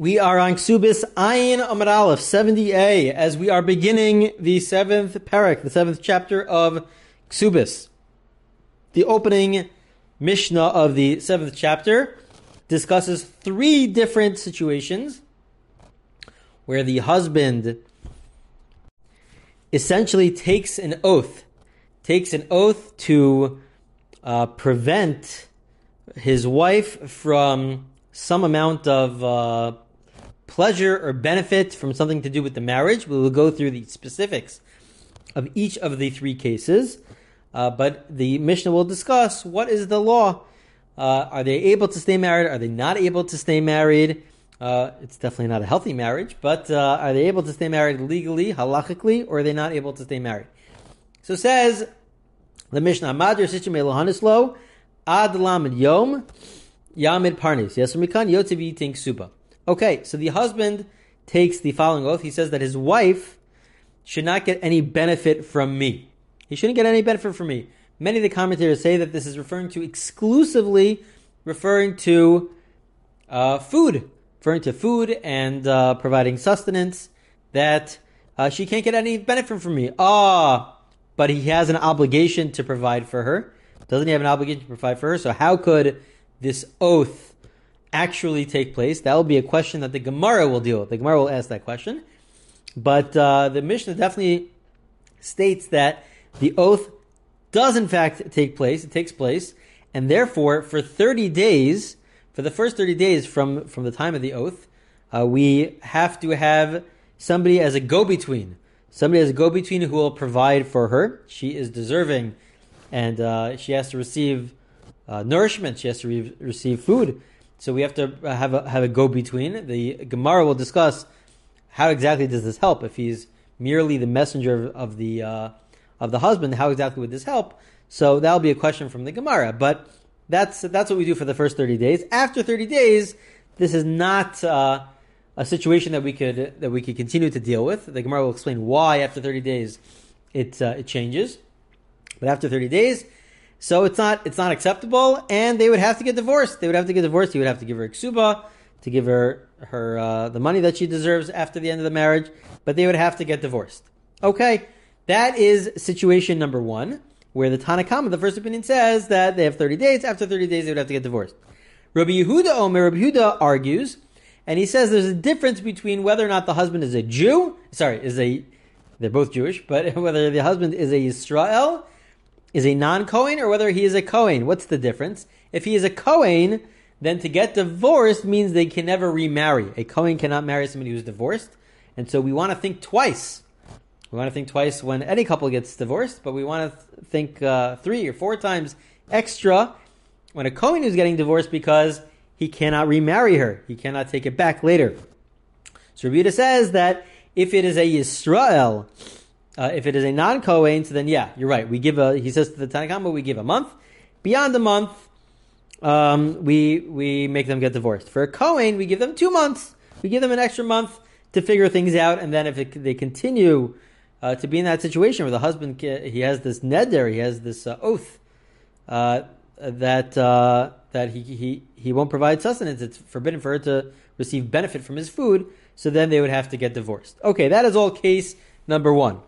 We are on Kesubos Ayin Amar Aleph 70a as we are beginning the 7th Parak, the 7th chapter of Kesubos. The opening Mishnah of the 7th chapter discusses three different situations where the husband essentially takes an oath to prevent his wife from some amount of pleasure or benefit from something to do with the marriage. We will go through the specifics of each of the three cases. But the Mishnah will discuss what is the law. Are they able to stay married? Are they not able to stay married? It's definitely not a healthy marriage, but are they able to stay married legally, halachically, or are they not able to stay married? So says the Mishnah, Madr Sitchim Elohanislo, Ad Lamed Yom, Yamid Parnis. Yes, from Mikan, Yotivi Tink Suba. Okay, so the husband takes the following oath. He says that his wife should not get any benefit from me. He shouldn't get any benefit from me. Many of the commentators say that this is referring to food and providing sustenance, that she can't get any benefit from me. But he has an obligation to provide for her. Doesn't he have an obligation to provide for her? So how could this oath actually take place? That will be a question that the Gemara will deal with. The Gemara will ask that question. But the Mishnah definitely states that the oath does in fact take place. It takes place. And therefore, for 30 days, for the first 30 days from the time of the oath, we have to have somebody as a go-between. Somebody as a go-between who will provide for her. She is deserving, and she has to receive nourishment. She has to receive food. So we have to have a go-between. The Gemara will discuss how exactly does this help. If he's merely the messenger of the husband, how exactly would this help? So that'll be a question from the Gemara. But that's what we do for the first 30 days. After 30 days, this is not a situation that we could continue to deal with. The Gemara will explain why after 30 days it changes. But after 30 days. So it's not acceptable, and they would have to get divorced. He would have to give her Kesuba, to give her the money that she deserves after the end of the marriage, but they would have to get divorced. Okay, that is situation number one, where the Tanna Kama, the first opinion, says that they have 30 days. After 30 days, they would have to get divorced. Rabbi Yehuda argues, and he says there's a difference between whether or not the husband is a Jew. They're both Jewish, but whether the husband is a Yisrael, is a non-Kohen, or whether he is a Kohen. What's the difference? If he is a Kohen, then to get divorced means they can never remarry. A Kohen cannot marry somebody who's divorced. And so we want to think twice. We want to think twice when any couple gets divorced, but we want to think 3 or 4 times extra when a Kohen is getting divorced, because he cannot remarry her. He cannot take it back later. So Rabbi Yehuda says that if it is a Yisrael, if it is a non-Kohen, so then yeah, you're right. He says to the Tanna Kama, we give a month. Beyond the month, we make them get divorced. For a Kohen, we give them 2 months. We give them an extra month to figure things out, and then if they continue to be in that situation where the husband, he has this neder, he has this oath that he won't provide sustenance. It's forbidden for her to receive benefit from his food. So then they would have to get divorced. Okay, that is all case number one.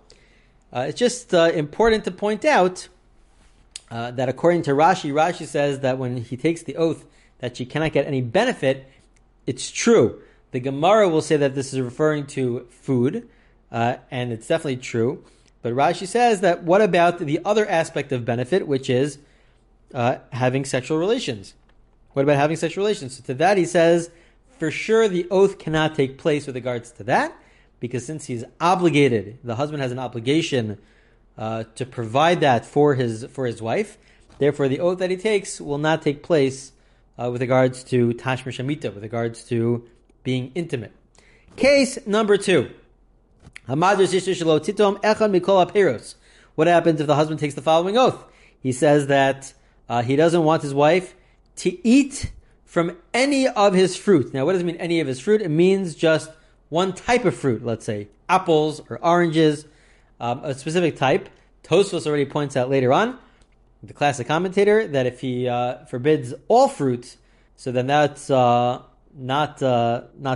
It's just important to point out that according to Rashi says that when he takes the oath that she cannot get any benefit, it's true. The Gemara will say that this is referring to food, and it's definitely true. But Rashi says that what about the other aspect of benefit, which is having sexual relations? What about having sexual relations? So to that he says, for sure the oath cannot take place with regards to that, because since he's obligated, the husband has an obligation to provide that for his wife. Therefore, the oath that he takes will not take place with regards to tashmishamita, with regards to being intimate. Case number two. What happens if the husband takes the following oath? He says that he doesn't want his wife to eat from any of his fruit. Now, what does it mean, any of his fruit? It means just one type of fruit, let's say apples or oranges, a specific type. Tosfos already points out later on, the classic commentator, that if he forbids all fruit, so then that's not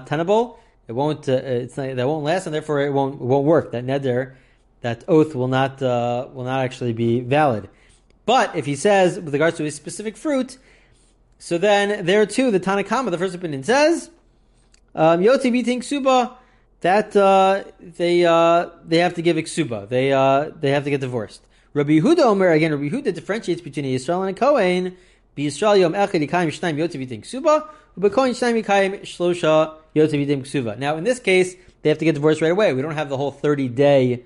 tenable. It won't. It's not, that won't last, and therefore it won't work. That neder, that oath will not actually be valid. But if he says with regards to a specific fruit, so then there too the Tanna Kama, the first opinion says, Yoti biting Kesuba, that they have to give Kesuba. They have to get divorced. Rabbi Yehuda Omer, again, Rabbi Yehuda differentiates between a Yisrael and a Kohen. B'Yisrael yom echad yikayim shnayim yoti biting Kesuba, u'bekohen shnayim yikayim shlosha yoti biting Kesuba. Now in this case, they have to get divorced right away. We don't have the whole 30-day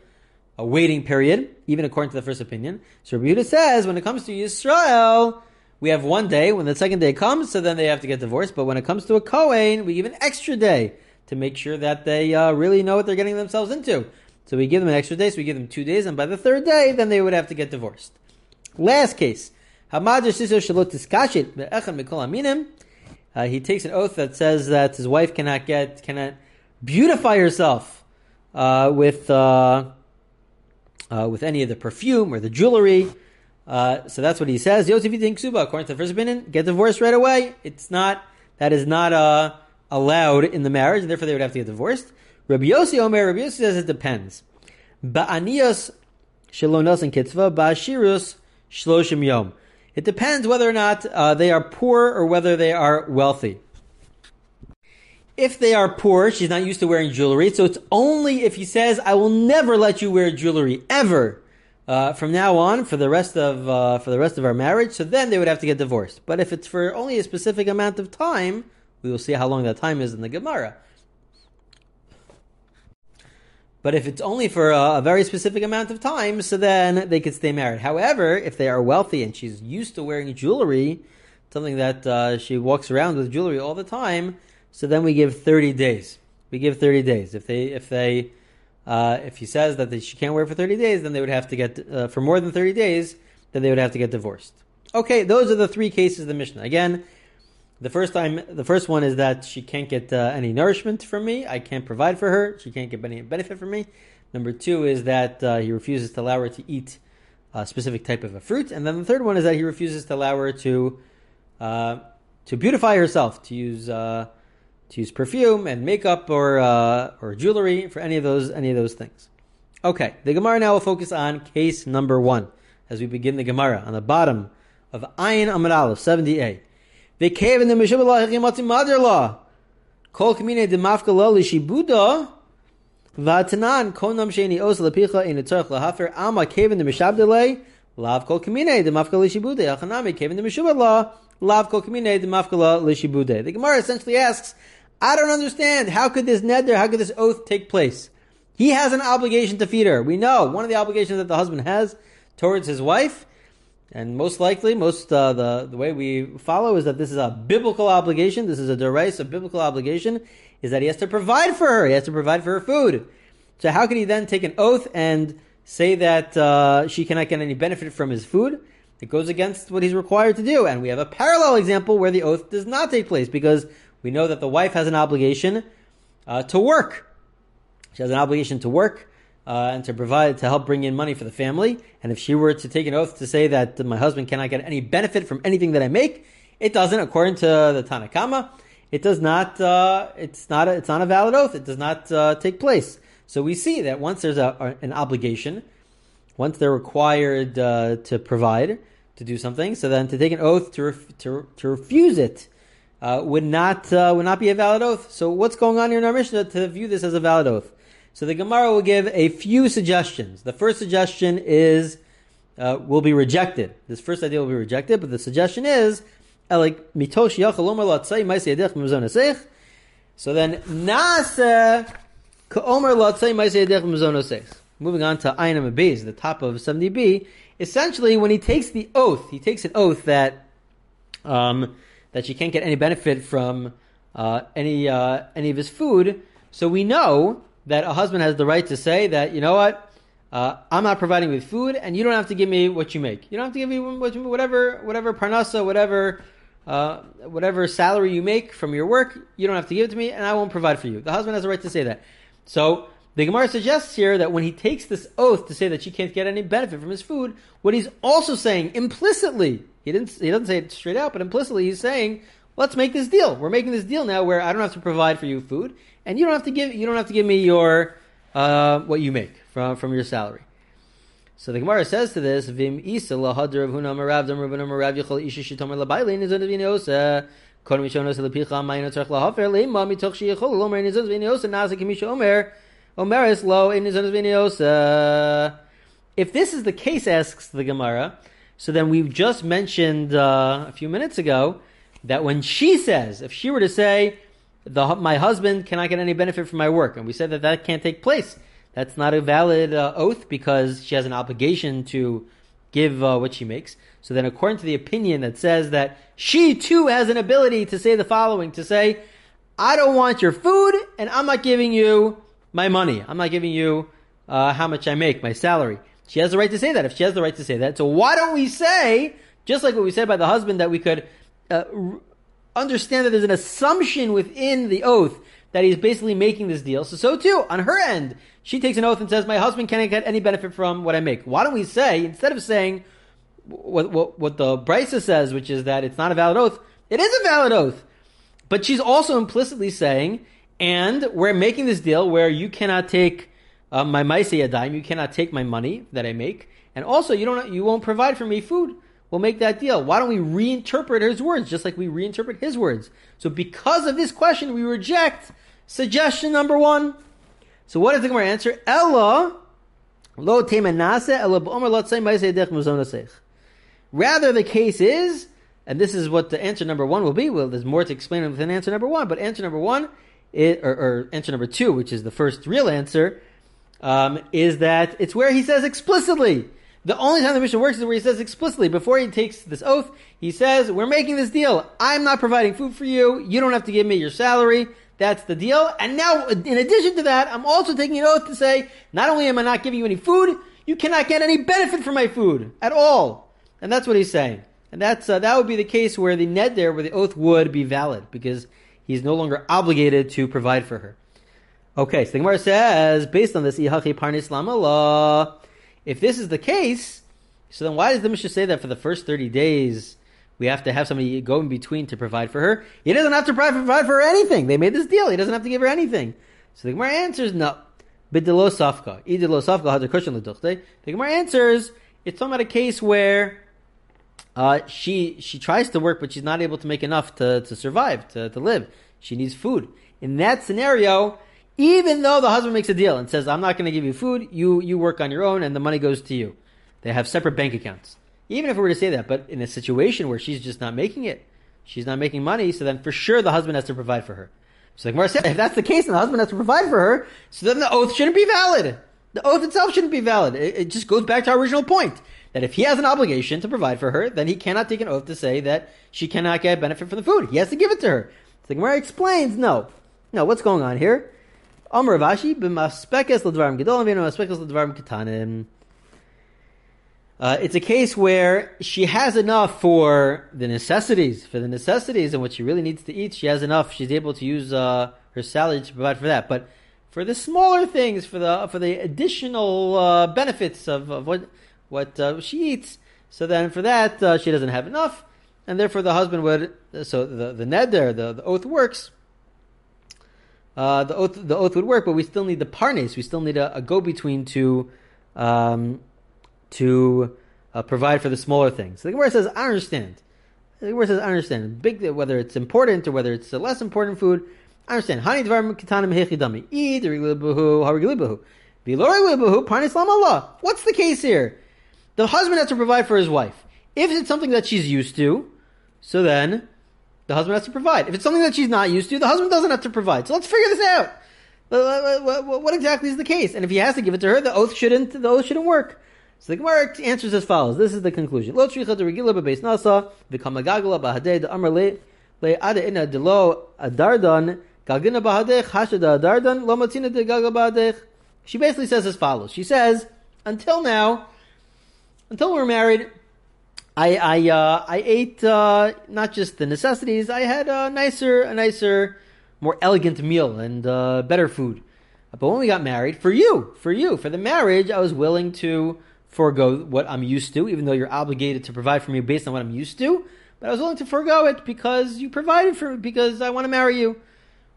waiting period, even according to the first opinion. So Rabbi Yehuda says, when it comes to Yisrael, we have one day. When the second day comes, so then they have to get divorced. But when it comes to a Kohen, we give an extra day to make sure that they really know what they're getting themselves into. So we give them an extra day, so we give them 2 days, and by the third day, then they would have to get divorced. Last case. He takes an oath that says that his wife cannot beautify herself with any of the perfume or the jewelry. So that's what he says. Yotivitin Kesuba, according to the first opinion, get divorced right away. That is not allowed in the marriage, and therefore they would have to get divorced. Rabbi Yossi Omer, Rabbi Yossi says it depends. Ba'anios shelonos and kitzva, ba'ashirus shloshim yom. It depends whether or not they are poor or whether they are wealthy. If they are poor, she's not used to wearing jewelry, so it's only if he says, I will never let you wear jewelry, ever, from now on, for the rest of our marriage, so then they would have to get divorced. But if it's for only a specific amount of time, we will see how long that time is in the Gemara. But if it's only for a very specific amount of time, so then they could stay married. However, if they are wealthy and she's used to wearing jewelry, something that she walks around with jewelry all the time, so then we give 30 days. We give 30 days. If he says that she can't wear it for 30 days, then they would have to get, for more than 30 days, then they would have to get divorced. Okay, those are the three cases of the Mishnah. Again, the first one is that she can't get any nourishment from me. I can't provide for her. She can't get any benefit from me. Number two is that he refuses to allow her to eat a specific type of a fruit. And then the third one is that he refuses to allow her to beautify herself, to use perfume and makeup or jewelry for any of those things. Okay, the Gemara now will focus on case number 1 as we begin the Gemara on the bottom of Ayin Amud Aleph 70a. They cave in the Mishablah Himatim Madralah. Kol Kamine de Mafkalali Shibuda Vatanan Konam Shani Os Lapicha in the Turk Lahafer Ama cave in the Mishabdelay Lav Kol Kamine de Mafkali Shibuda Achanami cave in the Mishablah Lav Kol Kamine de Mafkala Lishibude. The Gemara essentially asks, I don't understand. How could this neder, how could this oath take place? He has an obligation to feed her. We know one of the obligations that the husband has towards his wife, and most likely, the way we follow is that this is a biblical obligation. This is a d'oraisa biblical obligation, is that he has to provide for her. He has to provide for her food. So how could he then take an oath and say that she cannot get any benefit from his food? It goes against what he's required to do. And we have a parallel example where the oath does not take place because we know that the wife has an obligation to work. She has an obligation to work and to help bring in money for the family. And if she were to take an oath to say that my husband cannot get any benefit from anything that I make, it doesn't, according to the Tanna Kama, it does not. It's not a valid oath. It does not take place. So we see that once there's an obligation, once they're required to provide, to do something, so then to take an oath to refuse it. Would not be a valid oath. So what's going on here in our Mishnah to view this as a valid oath? So the Gemara will give a few suggestions. The first suggestion is will be rejected. This first idea will be rejected, but the suggestion is so then moving on to Ayin Amud Beis, the top of 70b. Essentially, when he takes the oath, he takes an oath that she can't get any benefit from any of his food. So we know that a husband has the right to say that, you know what, I'm not providing with food, and you don't have to give me what you make. You don't have to give me whatever parnasa, whatever salary you make from your work. You don't have to give it to me, and I won't provide for you. The husband has the right to say that. So the Gemara suggests here that when he takes this oath to say that she can't get any benefit from his food, what he's also saying implicitly, he doesn't say it straight out, but implicitly he's saying let's make this deal. We're making this deal now where I don't have to provide for you food, and you don't have to give me your what you make from your salary. So the Gemara says to this, Vim Isa Lahadra Hunam If this is the case, asks the Gemara, so then we've just mentioned a few minutes ago that when she says, if she were to say, my husband cannot get any benefit from my work, and we said that that can't take place, that's not a valid oath because she has an obligation to give what she makes. So then according to the opinion that says that she too has an ability to say the following, to say, I don't want your food and I'm not giving you my money. I'm not giving you how much I make, my salary. She has the right to say that, if she has the right to say that. So why don't we say, just like what we said about the husband, that we could understand that there's an assumption within the oath that he's basically making this deal. So too, on her end, she takes an oath and says, my husband can't get any benefit from what I make. Why don't we say, instead of saying what the Brisa says, which is that it's not a valid oath, it is a valid oath. But she's also implicitly saying, and we're making this deal where you cannot take my maise yadaim, you cannot take my money that I make, and also you won't provide for me food. We'll make that deal. Why don't we reinterpret his words, just like we reinterpret his words? So because of this question, we reject suggestion number one. So what is the Gemara answer? Ella lo temenase ella b'omer lo tzei maisei dech muzon aseich. Rather, the case is, and this is what the answer number one will be. Well, there's more to explain than answer number one, but answer number one, or answer number two, which is the first real answer, is that it's where he says explicitly. The only time the Mishnah works is where he says explicitly, before he takes this oath, he says, we're making this deal. I'm not providing food for you. You don't have to give me your salary. That's the deal. And now, in addition to that, I'm also taking an oath to say, not only am I not giving you any food, you cannot get any benefit from my food at all. And that's what he's saying. And that's that would be the case where the neder, where the oath would be valid, because he's no longer obligated to provide for her. Okay, so the Gemara says, based on this, ihachi parnis lama. If this is the case, so then why does the Mishnah say that for the first 30 days we have to have somebody go in between to provide for her? He doesn't have to provide for her anything. They made this deal. He doesn't have to give her anything. So the Gemara answers, no. The Gemara answers, it's talking about a case where she tries to work, but she's not able to make enough to survive, to live. She needs food. In that scenario, even though the husband makes a deal and says, I'm not going to give you food, you work on your own and the money goes to you. They have separate bank accounts. Even if we were to say that, but in a situation where she's just not making it, she's not making money, so then for sure the husband has to provide for her. So like Mara said, if that's the case and the husband has to provide for her, so then the oath shouldn't be valid. The oath itself shouldn't be valid. It just goes back to our original point, that if he has an obligation to provide for her, then he cannot take an oath to say that she cannot get benefit from the food. He has to give it to her. So like Mara explains, no, what's going on here? It's a case where she has enough for the necessities and what she really needs to eat. She has enough. She's able to use her salary to provide for that. But for the smaller things, for the additional benefits of what she eats, so then for that she doesn't have enough, and therefore the husband would. So the neder, the oath works. The oath would work, but we still need the parnis. We still need a go-between to provide for the smaller things. So the Gemara says, I understand. Whether it's important or whether it's a less important food, I understand. What's the case here? The husband has to provide for his wife. If it's something that she's used to, so then the husband has to provide. If it's something that she's not used to, the husband doesn't have to provide. So let's figure this out. What exactly is the case? And if he has to give it to her, the oath shouldn't work. So the Gemara answers as follows. This is the conclusion. She basically says as follows. She says, until now, until we're married, I ate not just the necessities. I had a nicer, more elegant meal and better food. But when we got married, for the marriage, I was willing to forego what I'm used to, even though you're obligated to provide for me based on what I'm used to. but I was willing to forego it because you provided for me, because I want to marry you.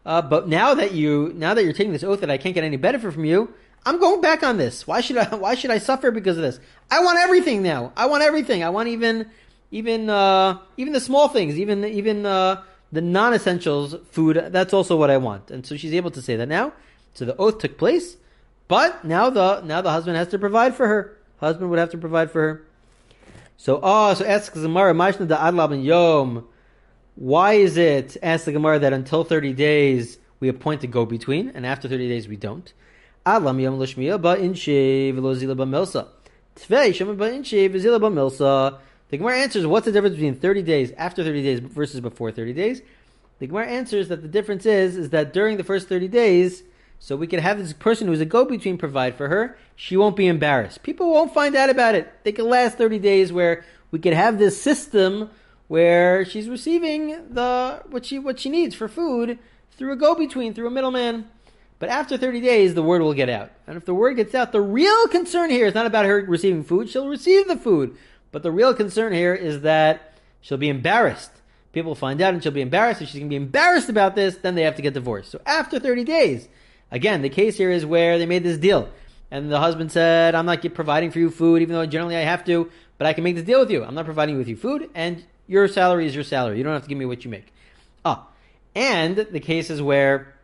But now that you're taking this oath that I can't get any benefit from you, I'm going back on this. Why should I suffer because of this? I want everything now. I want everything. I want even the small things, even the non-essentials, food. That's also what I want. And so she's able to say that now. So the oath took place, but now the husband has to provide for her. Husband would have to provide for her. So asks Gemara, Mashna da Adlab and Yom. Why is it, asks the Gemara, that until 30 days we appoint a go-between, and after 30 days we don't? Adlam Yom Lashmiya ba Inshe velo Zila ba Melsa. Tvei Shema ba Inshe vizila ba Melsa. The Gemara answers, what's the difference between 30 days, after 30 days, versus before 30 days? The Gemara answers that the difference is that during the first 30 days, so we can have this person who's a go-between provide for her. She won't be embarrassed. People won't find out about it. They can last 30 days where we could have this system where she's receiving the what she needs for food through a go-between, through a middleman. But after 30 days, the word will get out. And if the word gets out, the real concern here is not about her receiving food. She'll receive the food. But the real concern here is that she'll be embarrassed. People will find out and she'll be embarrassed. If she's going to be embarrassed about this, then they have to get divorced. So after 30 days, again, the case here is where they made this deal. And the husband said, I'm not providing for you food, even though generally I have to, but I can make this deal with you. I'm not providing with you food, and your salary is your salary. You don't have to give me what you make. And the case is where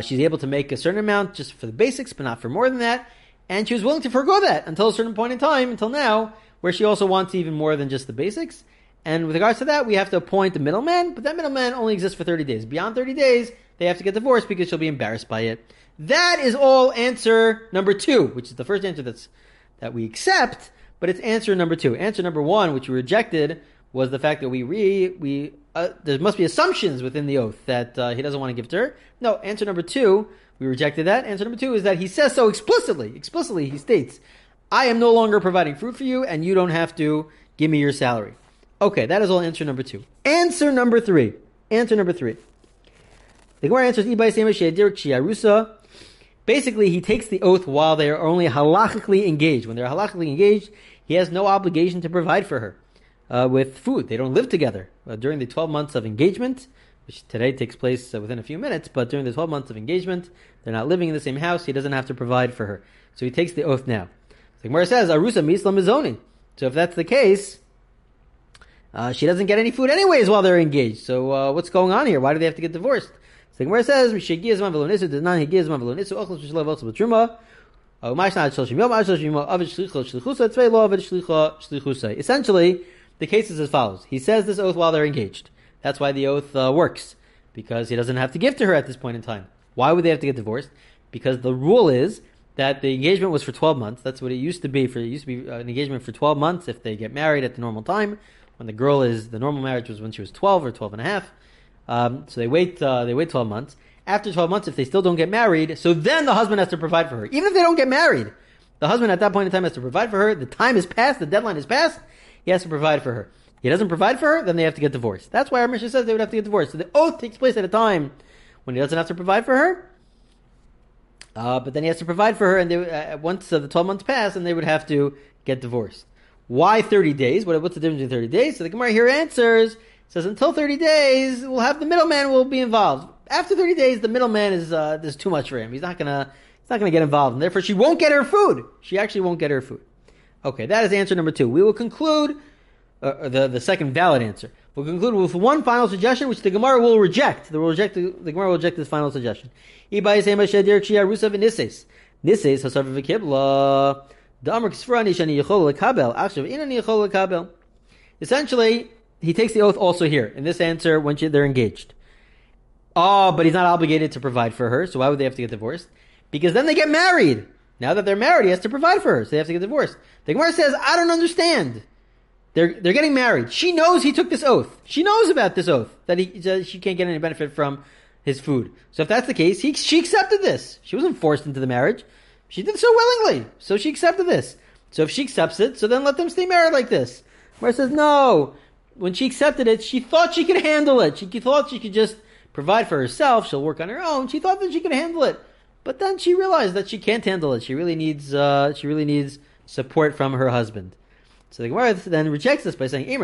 she's able to make a certain amount just for the basics, but not for more than that. And she was willing to forego that until a certain point in time, until now, where she also wants even more than just the basics. And with regards to that, we have to appoint a middleman, but that middleman only exists for 30 days. Beyond 30 days, they have to get divorced because she'll be embarrassed by it. That is all answer number 2, which is the first answer that we accept, but it's answer number 2. Answer number 1, which we rejected, was the fact that there must be assumptions within the oath that he doesn't want to give to her. No, answer number 2, we rejected that. Answer number 2 is that he says so explicitly. Explicitly, he states, I am no longer providing fruit for you, and you don't have to give me your salary. Okay, that is all answer number 2. Answer number three. The Gemara answers, Arusa. Basically, he takes the oath while they are only halachically engaged. When they're halachically engaged, he has no obligation to provide for her with food. They don't live together during the 12 months of engagement, which today takes place within a few minutes, but during the 12 months of engagement, they're not living in the same house. He doesn't have to provide for her. So he takes the oath now. The Gemara says, Arusa mislam mizoni. So if that's the case, she doesn't get any food anyways while they're engaged. So what's going on here? Why do they have to get divorced? So the Gemara says, essentially, the case is as follows. He says this oath while they're engaged. That's why the oath works, because he doesn't have to give to her at this point in time. Why would they have to get divorced? Because the rule is that the engagement was for 12 months. That's what it used to be. It used to be an engagement for 12 months if they get married at the normal time. When the girl is, the normal marriage was when she was 12 or 12 and a half. So they wait 12 months. After 12 months, if they still don't get married, so then the husband has to provide for her. Even if they don't get married, the husband at that point in time has to provide for her. The time is passed. The deadline is passed. He has to provide for her. He doesn't provide for her, then they have to get divorced. That's why our Mishnah says they would have to get divorced. So the oath takes place at a time when he doesn't have to provide for her. But then he has to provide for her, and once the 12 months pass, and they would have to get divorced. Why 30 days? What's the difference between 30 days? So the Gemara here answers, says until 30 days, we'll have the middleman will be involved. After 30 days, the middleman is too much for him. He's not gonna get involved, and therefore she won't get her food. She actually won't get her food. Okay, that is answer number 2. We will conclude the second valid answer. We'll conclude with one final suggestion, which the Gemara will reject. The Gemara will reject this final suggestion. Essentially, he takes the oath also here, in this answer, when they're engaged. But he's not obligated to provide for her, so why would they have to get divorced? Because then they get married. Now that they're married, he has to provide for her, so they have to get divorced. The Gemara says, I don't understand. They're getting married. She knows he took this oath. She knows about this oath, that she can't get any benefit from his food. So if that's the case, she accepted this. She wasn't forced into the marriage. She did so willingly, so she accepted this. So if she accepts it, so then let them stay married like this. Gemara says, no. When she accepted it, she thought she could handle it. She thought she could just provide for herself. She'll work on her own. She thought that she could handle it. But then she realized that she can't handle it. She really needs support from her husband. So the Gemara then rejects this by saying, the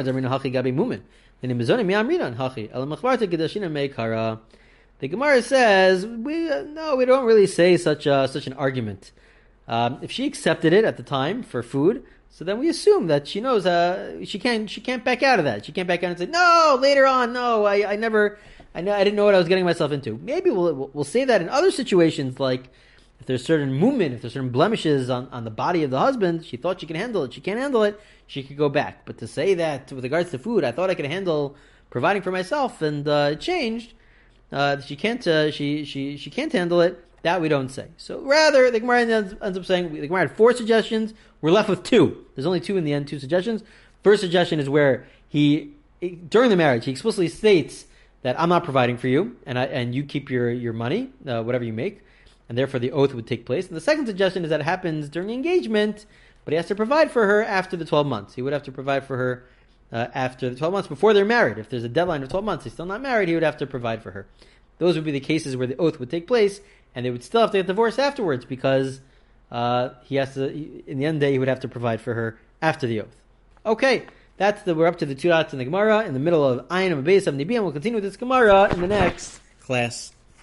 Gemara says, we don't really say such an argument. If she accepted it at the time for food, so then we assume that she knows she can't back out of that. She can't back out and say, no, later on, no, I didn't know what I was getting myself into. Maybe we'll say that in other situations, like if there's certain movement, if there's certain blemishes on the body of the husband, she thought she can handle it, she can't handle it, she could go back. But to say that with regards to food, I thought I could handle providing for myself, and it changed, she can't handle it, that we don't say. So rather, the Gemara ends up saying, the Gemara had four suggestions, we're left with two. There's only two in the end, two suggestions. First suggestion is where during the marriage, he explicitly states that I'm not providing for you, and you keep your money, whatever you make, and therefore the oath would take place. And the second suggestion is that it happens during engagement, but he has to provide for her after the 12 months. He would have to provide for her after the 12 months before they're married. If there's a deadline of 12 months, he's still not married, he would have to provide for her. Those would be the cases where the oath would take place, and they would still have to get divorced afterwards because in the end of the day, he would have to provide for her after the oath. Okay, we're up to the two dots in the Gemara, in the middle of Ayin and Beis of Nibiyam. We'll continue with this Gemara in the next class.